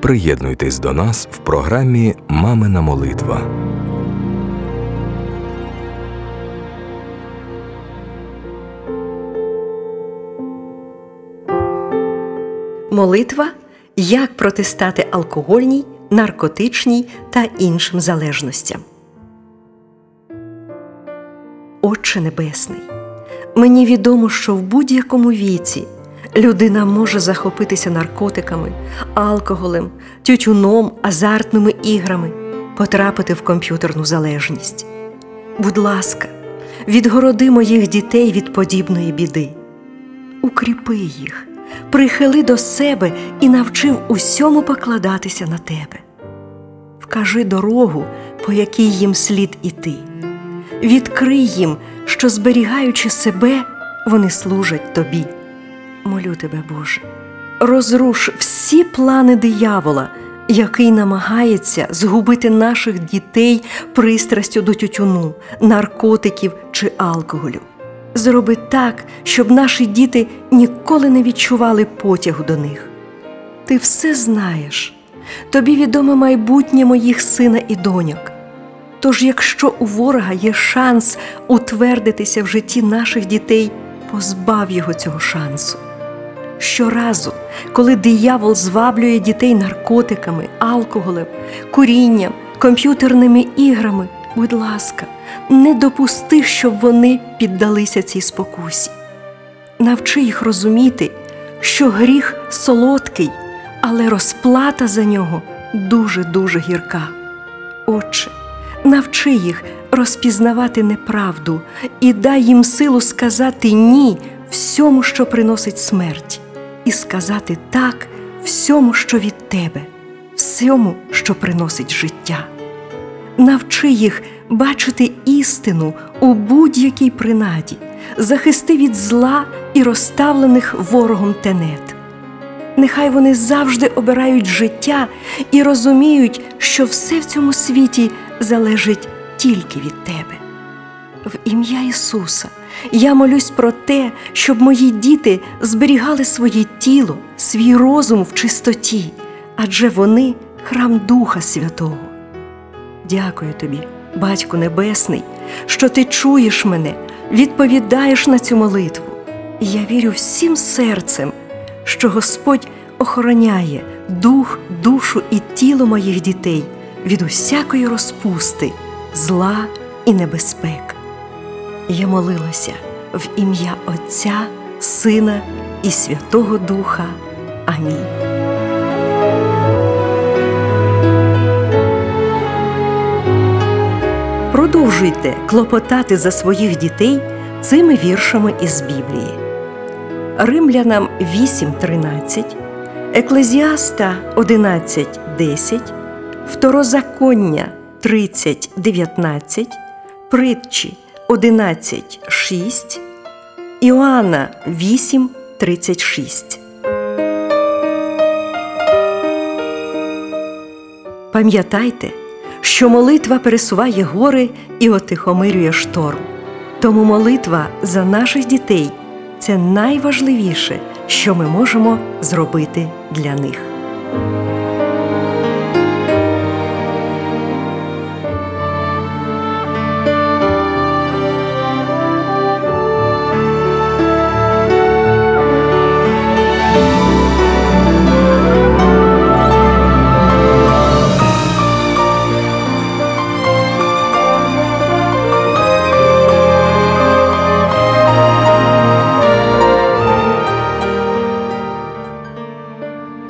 Приєднуйтесь до нас в програмі «Мамина молитва». Молитва – як протистати алкогольній, наркотичній та іншим залежностям. Отче Небесний, мені відомо, що в будь-якому віці людина може захопитися наркотиками, алкоголем, тютюном, азартними іграми, потрапити в комп'ютерну залежність. Будь ласка, відгороди моїх дітей від подібної біди. Укріпи їх. Прихили до себе і навчив усьому покладатися на тебе. Вкажи дорогу, по якій їм слід іти. Відкрий їм, що, зберігаючи себе, вони служать тобі. Молю тебе, Боже, розруш всі плани диявола, який намагається згубити наших дітей пристрастю до тютюну, наркотиків чи алкоголю. Зроби так, щоб наші діти ніколи не відчували потягу до них. Ти все знаєш. Тобі відоме майбутнє моїх сина і доньок. Тож, якщо у ворога є шанс утвердитися в житті наших дітей, позбав його цього шансу. Щоразу, коли диявол зваблює дітей наркотиками, алкоголем, курінням, комп'ютерними іграми, будь ласка, не допусти, щоб вони піддалися цій спокусі. Навчи їх розуміти, що гріх солодкий, але розплата за нього дуже-дуже гірка. Отче, навчи їх розпізнавати неправду і дай їм силу сказати «ні» всьому, що приносить смерть, і сказати «так» всьому, що від тебе, всьому, що приносить життя. Навчи їх бачити істину у будь-якій принаді, захисти від зла і розставлених ворогом тенет. Нехай вони завжди обирають життя і розуміють, що все в цьому світі залежить тільки від тебе. В ім'я Ісуса я молюсь про те, щоб мої діти зберігали своє тіло, свій розум в чистоті, адже вони – храм Духа Святого. Дякую тобі, Батьку Небесний, що ти чуєш мене, відповідаєш на цю молитву. І я вірю всім серцем, що Господь охороняє дух, душу і тіло моїх дітей від усякої розпусти, зла і небезпек. Я молилася в ім'я Отця, Сина і Святого Духа. Амінь. Продовжуйте клопотати за своїх дітей цими віршами із Біблії. Римлянам 8:13, Еклезіаста 11:10, Второзаконня 30:19, Притчі 11:6, Іоанна 8:36. Пам'ятайте, що молитва пересуває гори і отихомирює шторм. Тому молитва за наших дітей – це найважливіше, що ми можемо зробити для них.